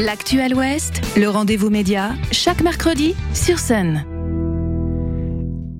L'actu à l'Ouest, le rendez-vous média, chaque mercredi sur Sun.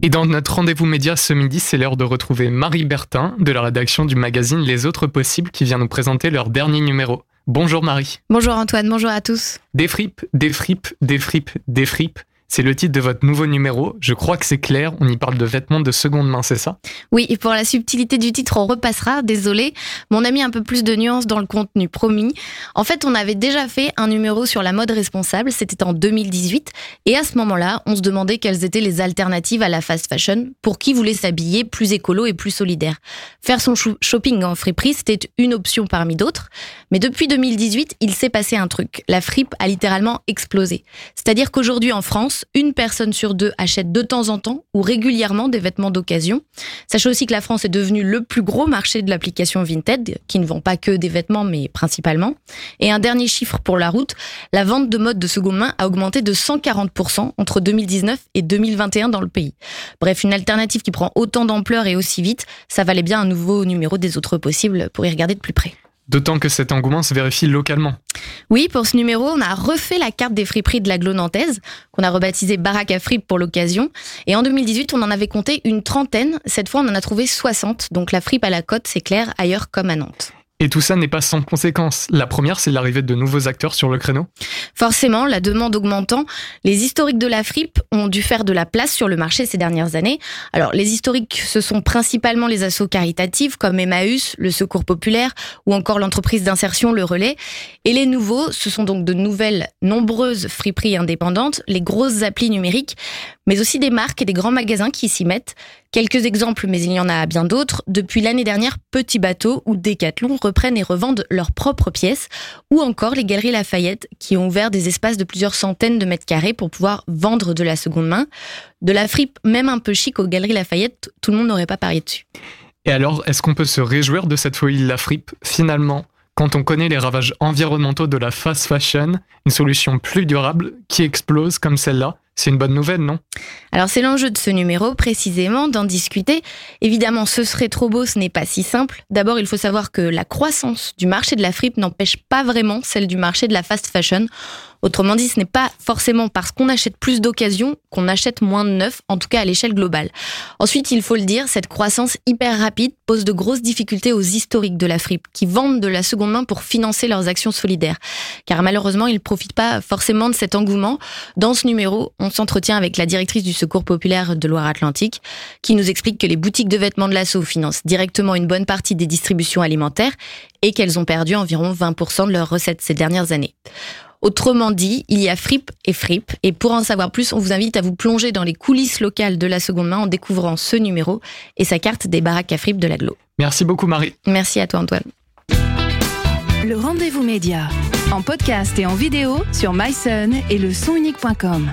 Et dans notre rendez-vous média ce midi, c'est l'heure de retrouver Marie Bertin de la rédaction du magazine Les Autres Possibles qui vient nous présenter leur dernier numéro. Bonjour Marie. Bonjour Antoine, bonjour à tous. Des fripes, des fripes, des fripes, des fripes. C'est le titre de votre nouveau numéro. Je crois que c'est clair, on y parle de vêtements de seconde main, c'est ça ? Oui, et pour la subtilité du titre, on repassera, désolé, mais on a mis un peu plus de nuances dans le contenu, promis. En fait, on avait déjà fait un numéro sur la mode responsable, c'était en 2018, et à ce moment-là, on se demandait quelles étaient les alternatives à la fast fashion pour qui voulait s'habiller plus écolo et plus solidaire. Faire son shopping en friperie, c'était une option parmi d'autres, mais depuis 2018, il s'est passé un truc. La fripe a littéralement explosé. C'est-à-dire qu'aujourd'hui, en France, une personne sur deux achète de temps en temps ou régulièrement des vêtements d'occasion. Sachez aussi que la France est devenue le plus gros marché de l'application Vinted, qui ne vend pas que des vêtements, mais principalement. Et un dernier chiffre pour la route, la vente de mode de seconde main a augmenté de 140% entre 2019 et 2021 dans le pays. Bref, une alternative qui prend autant d'ampleur et aussi vite, ça valait bien un nouveau numéro des Autres Possibles pour y regarder de plus près. D'autant que cet engouement se vérifie localement. Oui, pour ce numéro, on a refait la carte des friperies de l'agglo nantaise, qu'on a rebaptisée Baraque à fripe pour l'occasion. Et en 2018, on en avait compté une trentaine. Cette fois, on en a trouvé 60. Donc la fripe à la côte, c'est clair, ailleurs comme à Nantes. Et tout ça n'est pas sans conséquence. La première, c'est l'arrivée de nouveaux acteurs sur le créneau. Forcément, la demande augmentant, les historiques de la fripe ont dû faire de la place sur le marché ces dernières années. Alors, les historiques, ce sont principalement les assos caritatives comme Emmaüs, le Secours Populaire ou encore l'entreprise d'insertion, le Relais. Et les nouveaux, ce sont donc de nouvelles, nombreuses friperies indépendantes, les grosses applis numériques, mais aussi des marques et des grands magasins qui s'y mettent. Quelques exemples, mais il y en a bien d'autres. Depuis l'année dernière, Petit Bateau ou Décathlon reprennent et revendent leurs propres pièces, ou encore les Galeries Lafayette qui ont ouvert des espaces de plusieurs centaines de mètres carrés pour pouvoir vendre de la seconde main. De la fripe, même un peu chic, aux Galeries Lafayette, tout le monde n'aurait pas parié dessus. Et alors, est-ce qu'on peut se réjouir de cette folie de la fripe ? Finalement, quand on connaît les ravages environnementaux de la fast fashion, une solution plus durable qui explose comme celle-là, c'est une bonne nouvelle, non ? Alors c'est l'enjeu de ce numéro, précisément, d'en discuter. Évidemment, ce serait trop beau, ce n'est pas si simple. D'abord, il faut savoir que la croissance du marché de la fripe n'empêche pas vraiment celle du marché de la fast fashion. Autrement dit, ce n'est pas forcément parce qu'on achète plus d'occasions qu'on achète moins de neuf, en tout cas à l'échelle globale. Ensuite, il faut le dire, cette croissance hyper rapide pose de grosses difficultés aux historiques de la fripe, qui vendent de la seconde main pour financer leurs actions solidaires. Car malheureusement, ils ne profitent pas forcément de cet engouement. Dans ce numéro, on s'entretient avec la directrice du Secours Populaire de Loire-Atlantique, qui nous explique que les boutiques de vêtements de l'asso financent directement une bonne partie des distributions alimentaires et qu'elles ont perdu environ 20% de leurs recettes ces dernières années. Autrement dit, il y a fripe et fripe. Et pour en savoir plus, on vous invite à vous plonger dans les coulisses locales de la seconde main en découvrant ce numéro et sa carte des baraques à fripe de l'agglo. Merci beaucoup Marie. Merci à toi Antoine. Le rendez-vous média, en podcast et en vidéo sur mysun et le sonunique.com.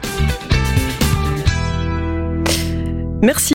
Merci.